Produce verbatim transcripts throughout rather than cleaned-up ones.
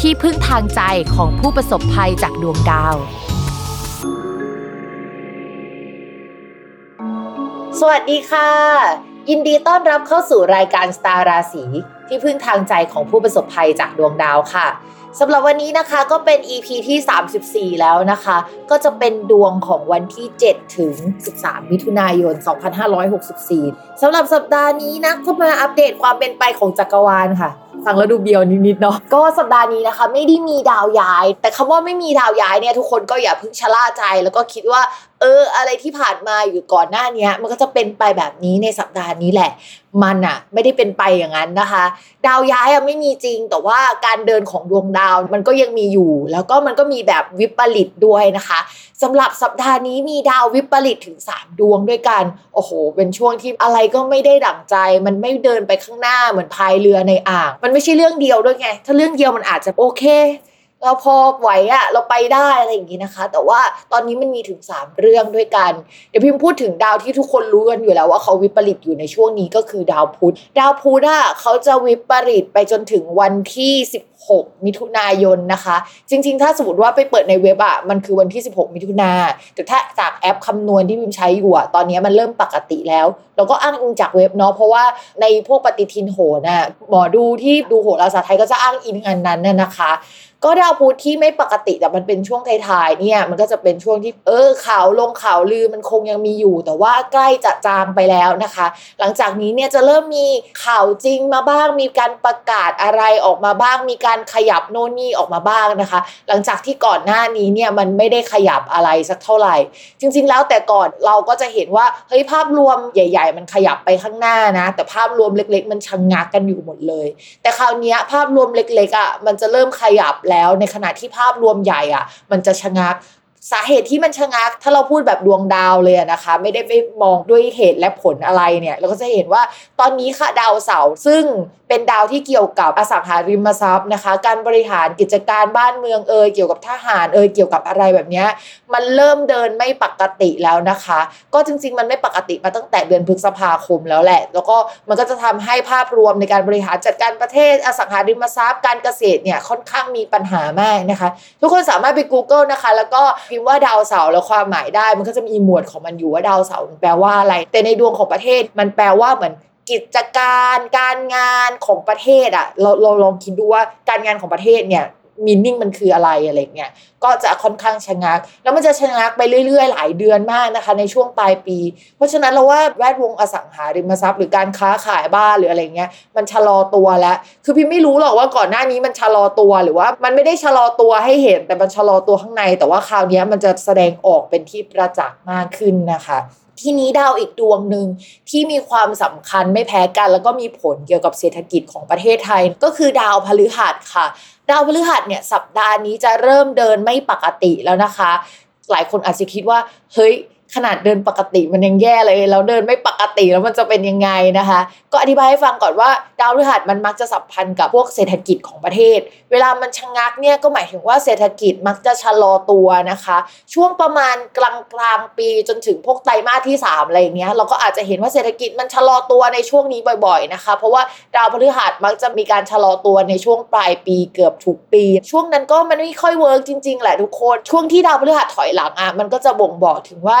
ที่พึ่งทางใจของผู้ประสบภัยจากดวงดาวสวัสดีค่ะยินดีต้อนรับเข้าสู่รายการสตาร์ราศีที่พึ่งทางใจของผู้ประสบภัยจากดวงดาวค่ะสำหรับวันนี้นะคะก็เป็น อี พี ที่ สามสิบสี่แล้วนะคะก็จะเป็นดวงของวันที่เจ็ดถึงสิบสามมิถุนายนสองพันห้าร้อยหกสิบสี่สำหรับสัปดาห์นี้นะก็มาอัปเดตความเป็นไปของจักรวาลค่ะฟังแล้วดูเบียวนิดๆเนาะก็สัปดาห์นี้นะคะไม่ได้มีดาวย้ายแต่คำว่าไม่มีดาวย้ายเนี่ยทุกคนก็อย่าเพิ่งชะล่าใจแล้วก็คิดว่าเอออะไรที่ผ่านมาอยู่ก่อนหน้านี้มันก็จะเป็นไปแบบนี้ในสัปดาห์นี้แหละมันอะไม่ได้เป็นไปอย่างนั้นนะคะดาวย้ายอะไม่มีจริงแต่ว่าการเดินของดวงดาวมันก็ยังมีอยู่แล้วก็มันก็มีแบบวิปริตด้วยนะคะสำหรับสัปดาห์นี้มีดาววิปริตถึงสามดวงด้วยกันโอ้โหเป็นช่วงที่อะไรก็ไม่ได้ดั่งใจมันไม่เดินไปข้างหน้าเหมือนพายเรือในอ่างมันไม่ใช่เรื่องเดียวด้วยไงถ้าเรื่องเดียวมันอาจจะโอเคเราพอไหวอะเราไปได้อะไรอย่างงี้นะคะแต่ว่าตอนนี้มันมีถึงสามเรื่องด้วยกันเดี๋ยวพิมพ์พูดถึงดาวที่ทุกคนรู้กันอยู่แล้วว่าเขาวิปริตอยู่ในช่วงนี้ก็คือดาวพุธดาวพุธอะเขาจะวิปริตไปจนถึงวันที่สิบหกมิถุนายนนะคะจริงๆถ้าสมมติว่าไปเปิดในเว็บอะมันคือวันที่สิบหกมิถุนายนแต่ถ้าจากแอปคำนวณที่พิมพ์ใช้อยู่อะตอนนี้มันเริ่มปกติแล้วเราก็อ้างอิงจากเว็บเนาะเพราะว่าในพวกปฏิทินโหราหมอดูที่ดูโหราศาสตร์ไทยก็จะอ้างอิงอันนั้นน่ะนะคะก็ดาวพุธที่ไม่ปกติแต่มันเป็นช่วงท้ายๆเนี่ยมันก็จะเป็นช่วงที่เออข่าวลงข่าวลือมันคงยังมีอยู่แต่ว่าใกล้จะจางไปแล้วนะคะหลังจากนี้เนี่ยจะเริ่มมีข่าวจริงมาบ้างมีการประกาศอะไรออกมาบ้างมีการขยับโน่นนี่ออกมาบ้างนะคะหลังจากที่ก่อนหน้านี้เนี่ยมันไม่ได้ขยับอะไรสักเท่าไหร่จริงๆแล้วแต่ก่อนเราก็จะเห็นว่าเฮ้ยภาพรวมใหญ่ๆมันขยับไปข้างหน้านะแต่ภาพรวมเล็กๆมันชะงักกันอยู่หมดเลยแต่คราวนี้ภาพรวมเล็กๆอ่ะมันจะเริ่มขยับแล้วในขณะที่ภาพรวมใหญ่อ่ะมันจะชะงักสาเหตุที่มันชะงักถ้าเราพูดแบบดวงดาวเลยนะคะไม่ได้ไปมองด้วยเหตุและผลอะไรเนี่ยเราก็จะเห็นว่าตอนนี้ค่ะดาวเสาร์ซึ่งเป็นดาวที่เกี่ยวกับอสังหาริมทรัพย์นะคะการบริหารกิจการบ้านเมืองเอ่ยเกี่ยวกับทหารเอ่ยเกี่ยวกับอะไรแบบนี้มันเริ่มเดินไม่ปกติแล้วนะคะก็จริงๆมันไม่ปกติมาตั้งแต่เดือนพฤษภาคมแล้วแหละแล้วก็มันก็จะทำให้ภาพรวมในการบริหารจัดการประเทศอสังหาริมทรัพย์การเกษตรเนี่ยค่อนข้างมีปัญหามากนะคะทุกคนสามารถไป Google นะคะแล้วก็พิมพ์ว่าดาวเสาร์แล้วความหมายได้มันก็จะมีหมวดของมันอยู่ว่าดาวเสาร์มันแปลว่าอะไรแต่ในดวงของประเทศมันแปลว่าเหมือนกิจการการงานของประเทศอ่ะเราเราลองคิดดูว่าการงานของประเทศเนี่ยมีนิ่งมันคืออะไรอะไรเงี้ยก็จะค่อนข้างชะงักแล้วมันจะชะงักไปเรื่อยๆหลายเดือนมากนะคะในช่วงปลายปีเพราะฉะนั้นเราว่าแวดวงอสังหาริมทรัพย์หรือการค้าขายบ้านหรืออะไรเงี้ยมันชะลอตัวแล้วคือพี่ไม่รู้หรอกว่าก่อนหน้านี้มันชะลอตัวหรือว่ามันไม่ได้ชะลอตัวให้เห็นแต่มันชะลอตัวข้างในแต่ว่าคราวนี้มันจะแสดงออกเป็นที่ประจักษ์มากขึ้นนะคะที่นี้ดาวอีกดวงหนึ่งที่มีความสำคัญไม่แพ้กันแล้วก็มีผลเกี่ยวกับเศรษฐกิจของประเทศไทยก็คือดาวพฤหัสค่ะดาวพฤหัสเนี่ยสัปดาห์นี้จะเริ่มเดินไม่ปกติแล้วนะคะหลายคนอาจจะคิดว่าเฮ้ยขนาดเดินปกติมันยังแย่เลยแล้วเดินไม่ปกติแล้วมันจะเป็นยังไงนะคะก็อธิบายให้ฟังก่อนว่าดาวพฤหัสมันมักจะสัมพันธ์กับพวกเศรษฐกิจของประเทศเวลามันชะงักเนี่ยก็หมายถึงว่าเศรษฐกิจมักจะชะลอตัวนะคะช่วงประมาณกลางกลางปีจนถึงพวกไตรมาสที่สามอะไรอย่างเงี้ยเราก็อาจจะเห็นว่าเศรษฐกิจมันชะลอตัวในช่วงนี้บ่อยๆนะคะเพราะว่าดาวพฤหัสมักจะมีการชะลอตัวในช่วงปลายปีเกือบทุกปีช่วงนั้นก็มันไม่ค่อยเวิร์กจริงๆแหละทุกคนช่วงที่ดาวพฤหัสถอยหลังอ่ะมันก็จะบ่งบอกถึงว่า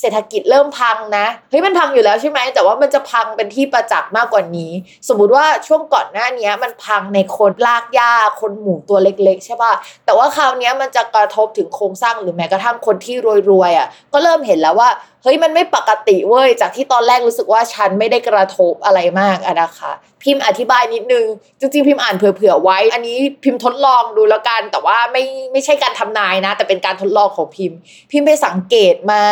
เศรษฐกิจเริ่มพังนะเฮ้ยมันพังอยู่แล้วใช่ไหมแต่ว่ามันจะพังเป็นที่ประจักษ์มากกว่านี้สมมุติว่าช่วงก่อนหน้านี้มันพังในคนลากหญ้าคนหมู่ตัวเล็กๆใช่ป่ะแต่ว่าคราวนี้มันจะกระทบถึงโครงสร้างหรือแม้กระทั่งคนที่รวยๆอ่ะก็เริ่มเห็นแล้วว่าเฮ้ยมันไม่ปกติเว้ยจากที่ตอนแรกรู้สึกว่าฉันไม่ได้กระทบอะไรมากอะนะคะพิมพ์อธิบายนิดนึงจริงๆพิมพ์อ่านเผื่อๆไว้อันนี้พิมพ์ทดลองดูแล้วกันแต่ว่าไม่ไม่ใช่การทำนายนะแต่เป็นการทดลองของพิมพ์พิมพ์ไปสังเกตมา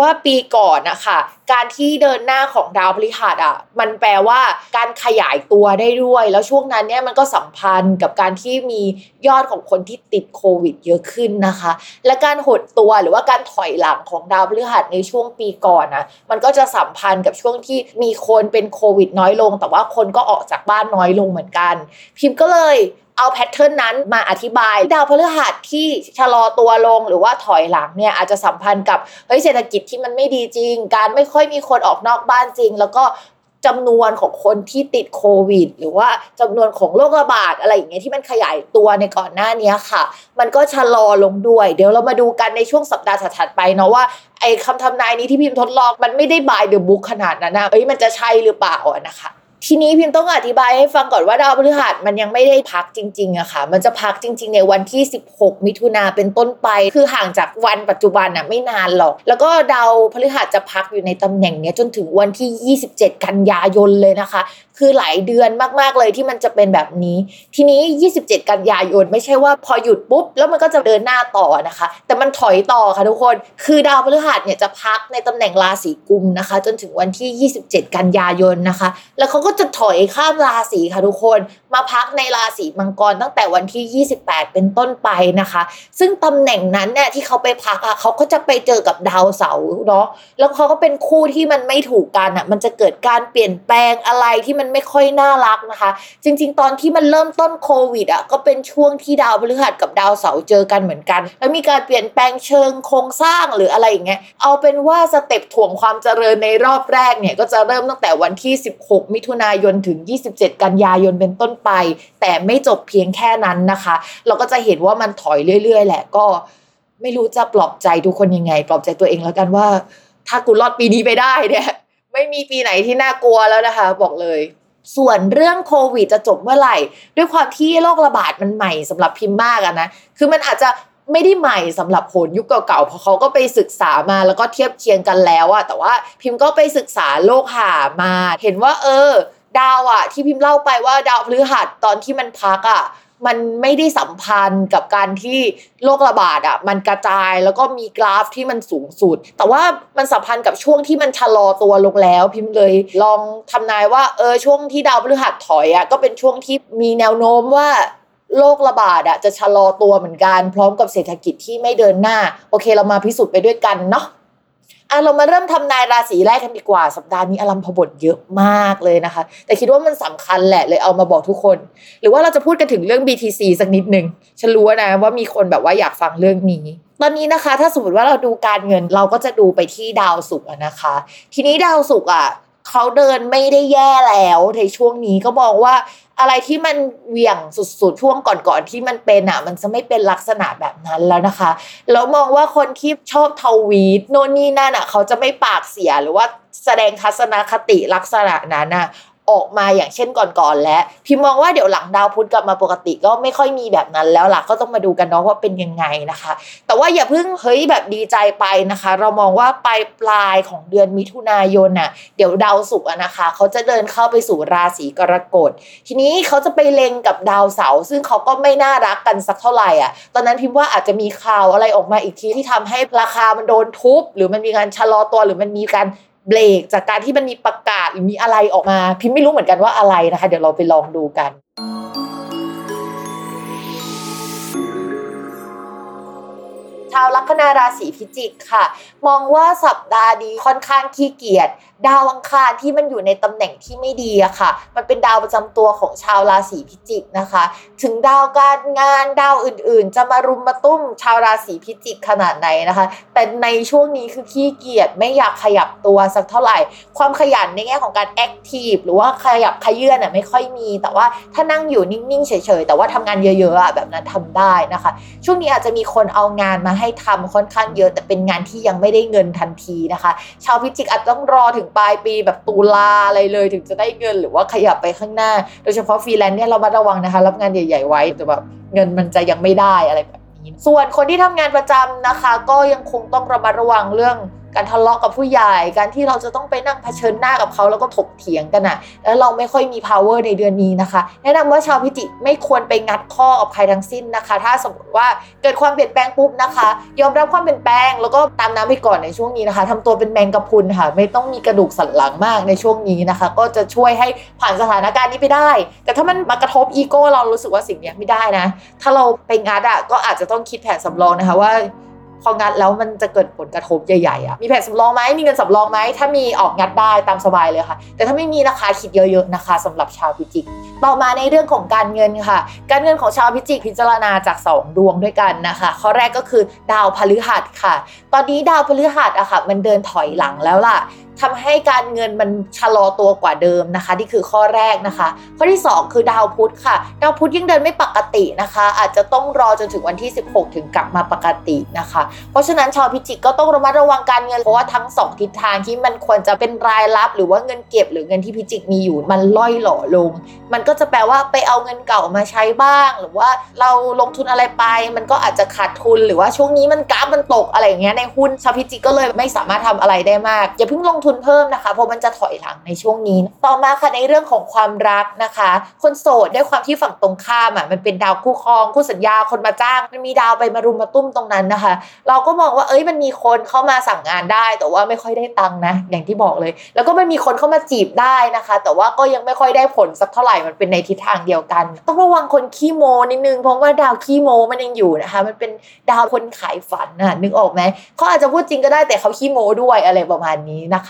ว่าปีก่อนนะคะการที่เดินหน้าของดาวพฤหัสอ่ะมันแปลว่าการขยายตัวได้ด้วยแล้วช่วงนั้นเนี่ยมันก็สัมพันธ์กับการที่มียอดของคนที่ติดโควิดเยอะขึ้นนะคะและการหดตัวหรือว่าการถอยหลังของดาวพฤหัสในช่วงปีก่อนนะมันก็จะสัมพันธ์กับช่วงที่มีคนเป็นโควิดน้อยลงแต่ว่าคนก็ออกจากบ้านน้อยลงเหมือนกันพิมพ์ก็เลยเอาแพทเทิร์นนั้นมาอธิบายดาวพฤหัสที่ชะลอตัวลงหรือว่าถอยหลังเนี่ยอาจจะสัมพันธ์กับเฮ้ยเศรษฐกิจที่มันไม่ดีจริงการไม่ค่อยมีคนออกนอกบ้านจริงแล้วก็จำนวนของคนที่ติดโควิดหรือว่าจำนวนของโรคระบาดอะไรอย่างเงี้ยที่มันขยายตัวในก่อนหน้านี้ค่ะมันก็ชะลอลงด้วยเดี๋ยวเรามาดูกันในช่วงสัปดาห์ถัดไปเนาะว่าไอ้คำทำนายนี้ที่พิมพ์ทดลองมันไม่ได้บายเดอะบุ๊กขนาดนั้นนะเอ้ยมันจะใช่หรือเปล่านะคะทีนี้พิมพ์ต้องอธิบายให้ฟังก่อนว่าดาวพฤหัสมันยังไม่ได้พักจริงๆอะค่ะมันจะพักจริงๆในวันที่สิบหกมิถุนาเป็นต้นไปคือห่างจากวันปัจจุบันน่ะไม่นานหรอกแล้วก็ดาวพฤหัสจะพักอยู่ในตำแหน่งเนี้ยจนถึงวันที่ยี่สิบเจ็ดกันยายนเลยนะคะคือหลายเดือนมากๆเลยที่มันจะเป็นแบบนี้ทีนี้ยี่สิบเจ็ดกันยายนไม่ใช่ว่าพอหยุดปุ๊บแล้วมันก็จะเดินหน้าต่อนะคะแต่มันถอยต่อค่ะทุกคนคือดาวพฤหัสเนี่ยจะพักในตำแหน่งราศีกุมนะคะจนถึงวันที่ยี่สิบเจ็ดกันยายนนะคะแล้วเขาก็จะถอยข้ามราศีค่ะทุกคนมาพักในราศีมังกรตั้งแต่วันที่ยี่สิบแปดเป็นต้นไปนะคะซึ่งตำแหน่งนั้นเนี่ยที่เขาไปพักอ่ะเขาก็จะไปเจอกับดาวเสาร์เนาะแล้วเขาก็เป็นคู่ที่มันไม่ถูกกันอ่ะมันจะเกิดการเปลี่ยนแปลงอะไรที่มันไม่ค่อยน่ารักนะคะจริงๆตอนที่มันเริ่มต้นโควิดอ่ะก็เป็นช่วงที่ดาวพฤหัสกับดาวเสาร์เจอกันเหมือนกันแล้วมีการเปลี่ยนแปลงเชิงโครงสร้างหรืออะไรอย่างเงี้ยเอาเป็นว่าสเต็ปถ่วงความเจริญในรอบแรกเนี่ยก็จะเริ่มตั้งแต่วันที่สิบหกมิถุนายนถึงยี่สิบเจ็ดกันยายนเป็นต้นไปแต่ไม่จบเพียงแค่นั้นนะคะเราก็จะเห็นว่ามันถอยเรื่อยๆแหละก็ไม่รู้จะปลอบใจทุกคนยังไงปลอบใจตัวเองแล้วกันว่าถ้ากูรอดปีนี้ไปได้เนี่ยไม่มีปีไหนที่น่ากลัวแล้วนะคะบอกเลยส่วนเรื่องโควิดจะจบเมื่อไหร่ด้วยความที่โรคระบาดมันใหม่สำหรับพิมพ์มากอะนะคือมันอาจจะไม่ได้ใหม่สำหรับโหนยุคเก่าๆเพราะเขาก็ไปศึกษามาแล้วก็เทียบเคียงกันแล้วอะแต่ว่าพิมพ์ก็ไปศึกษาโรคหามาเห็นว่าเออดาวอะที่พิมพ์เล่าไปว่าดาวพฤหัสตอนที่มันพักอะมันไม่ได้สัมพันธ์กับการที่โรคระบาดอ่ะมันกระจายแล้วก็มีกราฟที่มันสูงสุดแต่ว่ามันสัมพันธ์กับช่วงที่มันชะลอตัวลงแล้วพิมพ์เลยลองทำนายว่าเออช่วงที่ดาวพฤหัสถอยอ่ะก็เป็นช่วงที่มีแนวโน้มว่าโรคระบาดอ่ะจะชะลอตัวเหมือนกันพร้อมกับเศรษฐกิจที่ไม่เดินหน้าโอเคเรามาพิสูจน์ไปด้วยกันเนาะอ่ะเรามาเริ่มทำนายราศีแรกกันดีกว่าสัปดาห์นี้อลัมพบทเยอะมากเลยนะคะแต่คิดว่ามันสำคัญแหละเลยเอามาบอกทุกคนหรือว่าเราจะพูดกันถึงเรื่อง บี ที ซี สักนิดนึงฉันรู้นะว่ามีคนแบบว่าอยากฟังเรื่องนี้ตอนนี้นะคะถ้าสมมติว่าเราดูการเงินเราก็จะดูไปที่ดาวศุกร์นะคะทีนี้ดาวศุกร์อ่ะเขาเดินไม่ได้แย่แล้วในช่วงนี้ก็มองว่าอะไรที่มันเหวี่ยงสุดๆช่วงก่อนๆที่มันเป็นอ่ะมันจะไม่เป็นลักษณะแบบนั้นแล้วนะคะแล้วมองว่าคนที่ชอบทวีตโน่นนี่นั่นอ่ะเขาจะไม่ปากเสียหรือว่าแสดงทัศนคติลักษณะนั้นอ่ะออกมาอย่างเช่นก่อนๆแล้วพิมมองว่าเดี๋ยวหลังดาวพุธกลับมาปกติก็ไม่ค่อยมีแบบนั้นแล้วล่ะก็ต้องมาดูกันเนาะว่าเป็นยังไงนะคะแต่ว่าอย่าเพิ่งเฮ้ยแบบดีใจไปนะคะเรามองว่าปลายปลายของเดือนมิถุนายนน่ะเดี๋ยวดาวศุกร์นะคะเขาจะเดินเข้าไปสู่ราศีกรกฎทีนี้เขาจะไปเล็งกับดาวเสาร์ซึ่งเขาก็ไม่น่ารักกันสักเท่าไหร่อ่ะตอนนั้นพิมว่าอาจจะมีข่าวอะไรออกมาอีกทีที่ทำให้ราคามันโดนทุบหรือมันมีการชะลอตัวหรือมันมีการเบรกจากการที่มันมีประกาศหรือมีอะไรออกมาพิมไม่รู้เหมือนกันว่าอะไรนะคะเดี๋ยวเราไปลองดูกันชาวลัคนาราศีพิจิกค่ะมองว่าสัปดาห์นี้ค่อนข้างขี้เกียจดาวอังคารที่มันอยู่ในตำแหน่งที่ไม่ดีอะค่ะมันเป็นดาวประจำตัวของชาวราศีพิจิกนะคะถึงดาวการงานดาวอื่นๆจะมารุมมาตุ้มชาวราศีพิจิกขนาดไหนนะคะแต่ในช่วงนี้คือขี้เกียจไม่อยากขยับตัวสักเท่าไหร่ความขยันในแง่ของการแอคทีฟหรือว่าขยับขยื่นอะไม่ค่อยมีแต่ว่าถ้านั่งอยู่นิ่งๆเฉยๆแต่ว่าทำงานเยอะๆอะแบบนั้นทำได้นะคะช่วงนี้อาจจะมีคนเอางานมาให้ทำค่อนข้างเยอะแต่เป็นงานที่ยังไม่ได้เงินทันทีนะคะชาวพิจิกอาจต้องรอถึงปลายปีแบบตุลาอะไรเลยถึงจะได้เงินหรือว่าขยับไปข้างหน้าโดยเฉพาะฟรีแลนซ์เนี่ยเรามาระวังนะคะรับงานใหญ่ๆไว้แต่แบบเงินมันจะยังไม่ได้อะไรแบบนี้ส่วนคนที่ทำงานประจำนะคะก็ยังคงต้องระมัดระวังเรื่อง การทะเลาะกับผู้ใหญ่การที่เราจะต้องไปนั่งเผชิญหน้ากับเขาแล้วก็ถกเถียงกันอะแล้วเราไม่ค่อยมี power ในเดือนนี้นะคะแนะนำว่าชาวพิจิกไม่ควรไปงัดข้อกับใครทั้งสิ้นนะคะถ้าสมมติว่าเกิดความเปลี่ยนแปลงปุ๊บนะคะยอมรับความเปลี่ยนแปลงแล้วก็ตามน้ำไปก่อนในช่วงนี้นะคะทำตัวเป็นแมงกะพรุนค่ะไม่ต้องมีกระดูกสันหลังมากในช่วงนี้นะคะก็จะช่วยให้ผ่านสถานการณ์นี้ไปได้แต่ถ้ามันมากระทบอีโก้เรารู้สึกว่าสิ่งนี้ไม่ได้นะถ้าเราไปงัดอะก็อาจจะต้องคิดแผนสำรองนะคะว่าพองัดแล้วมันจะเกิดผลกระทบใหญ่ๆอ่ะมีแผนสำรองไหมมีเงินสำรองไหมถ้ามีออกงัดได้ตามสบายเลยค่ะแต่ถ้าไม่มีนะคะคิดเยอะๆนะคะสำหรับชาวพิจิกต่อมาในเรื่องของการเงินค่ะการเงินของชาวพิจิกพิจารณาจากสองดวงด้วยกันนะคะข้อแรกก็คือดาวพฤหัสค่ะตอนนี้ดาวพฤหัสอะค่ะมันเดินถอยหลังแล้วล่ะทำให้การเงินมันชะลอตัวกว่าเดิมนะคะนี่คือข้อแรกนะคะข้อที่สองคือดาวพุธค่ะดาวพุธยิ่งเดินไม่ปกตินะคะอาจจะต้องรอจนถึงวันที่สิบหกถึงกลับมาปกตินะคะเพราะฉะนั้นชาวพิจิกก็ต้องระมัดระวังการเงินเพราะว่าทั้งสองทิศทางที่มันควรจะเป็นรายรับหรือว่าเงินเก็บหรือเงินที่พิจิกมีอยู่มันล่อยหล่อลงมันก็จะแปลว่าไปเอาเงินเก่ามาใช้บ้างหรือว่าเราลงทุนอะไรไปมันก็อาจจะขาดทุนหรือว่าช่วงนี้มันกราฟมันตกอะไรอย่างเงี้ยในหุ้นชาวพิจิกก็เลยไม่สามารถทำอะไรได้มากอย่าเพิ่งลงทุนเพิ่มนะคะเพราะมันจะถอยหลังในช่วงนี้ต่อมาค่ะในเรื่องของความรักนะคะคนโสดด้วยความที่ฝั่งตรงข้ามอ่ะมันเป็นดาวคู่ครองคู่สัญญาคนมาจ้างมันมีดาวไปมารุมมาตุ้มตรงนั้นนะคะเราก็มองว่าเอ้ยมันมีคนเข้ามาสั่งงานได้แต่ว่าไม่ค่อยได้ตังค์นะอย่างที่บอกเลยแล้วก็มันมีคนเข้ามาจีบได้นะคะแต่ว่าก็ยังไม่ค่อยได้ผลสักเท่าไหร่มันเป็นในทิศทางเดียวกันต้องระวังคนขี้โมนิดนึงเพราะว่าดาวขี้โมมันยังอยู่นะคะมันเป็นดาวคนขายฝันน่ะนึกออกมั้ยเขาอาจจะพูดจริงก็ได้แต่เขาขี้โมด้วยอะไรประมาณนี้นะ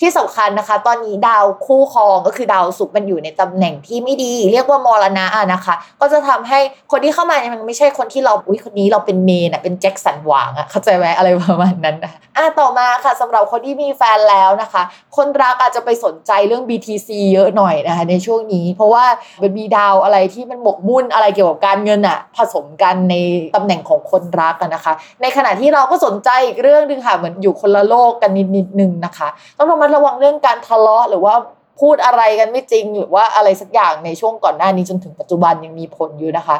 ที่สำคัญนะคะตอนนี้ดาวคู่ครองก็คือดาวศุกร์มันอยู่ในตำแหน่งที่ไม่ดีเรียกว่ามรณะนะคะก็จะทำให้คนที่เข้ามาเนี่ยมันไม่ใช่คนที่เราอุ๊ยคนนี้เราเป็นเมนเป็นแจ็คสันหวังอ่ะเข้าใจไหมอะไรประมาณนั้นนะอ่ะต่อมาค่ะสำหรับคนที่มีแฟนแล้วนะคะคนรักอาจจะไปสนใจเรื่อง บี ที ซี เยอะหน่อยนะคะในช่วงนี้เพราะว่ามันมีดาวอะไรที่มันหมกมุ่นอะไรเกี่ยวกับการเงินอ่ะผสมกันในตำแหน่งของคนรักนะคะในขณะที่เราก็สนใจอีกเรื่องนึงค่ะเหมือนอยู่คนละโลกกันนิดๆนึงนะคะต้องระมัดระวังเรื่องการทะเลาะหรือว่าพูดอะไรกันไม่จริงหรือว่าอะไรสักอย่างในช่วงก่อนหน้านี้จนถึงปัจจุบันยังมีผลอยู่นะคะ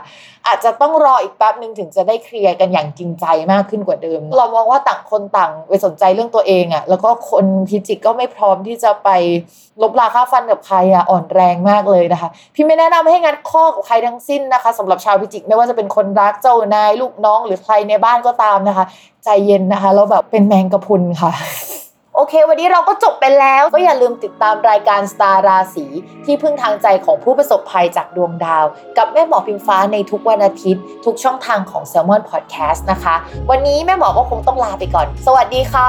อาจจะต้องรออีกแป๊บนึงถึงจะได้เคลียร์กันอย่างจริงใจมากขึ้นกว่าเดิมเรามองว่าต่างคนต่างไปสนใจเรื่องตัวเองอ่ะแล้วก็คนพิจิกก็ไม่พร้อมที่จะไปลบราค่าฟันกับใครอ่ะอ่อนแรงมากเลยนะคะพี่ไม่แนะนำให้งัดข้อกับใครทั้งสิ้นนะคะสำหรับชาวพิจิกไม่ว่าจะเป็นคนรักเจ้านายลูกน้องหรือใครในบ้านก็ตามนะคะใจเย็นนะคะแล้วแบบเป็นแมงกะพรุนค่ะโอเควันนี้เราก็จบไปแล้วก็อย่าลืมติดตามรายการสตาร์ราศีที่พึ่งทางใจของผู้ประสบภัยจากดวงดาวกับแม่หมอพิมฟ้าในทุกวันอาทิตย์ทุกช่องทางของ Salmon Podcast นะคะวันนี้แม่หมอก็คงต้องลาไปก่อนสวัสดีค่ะ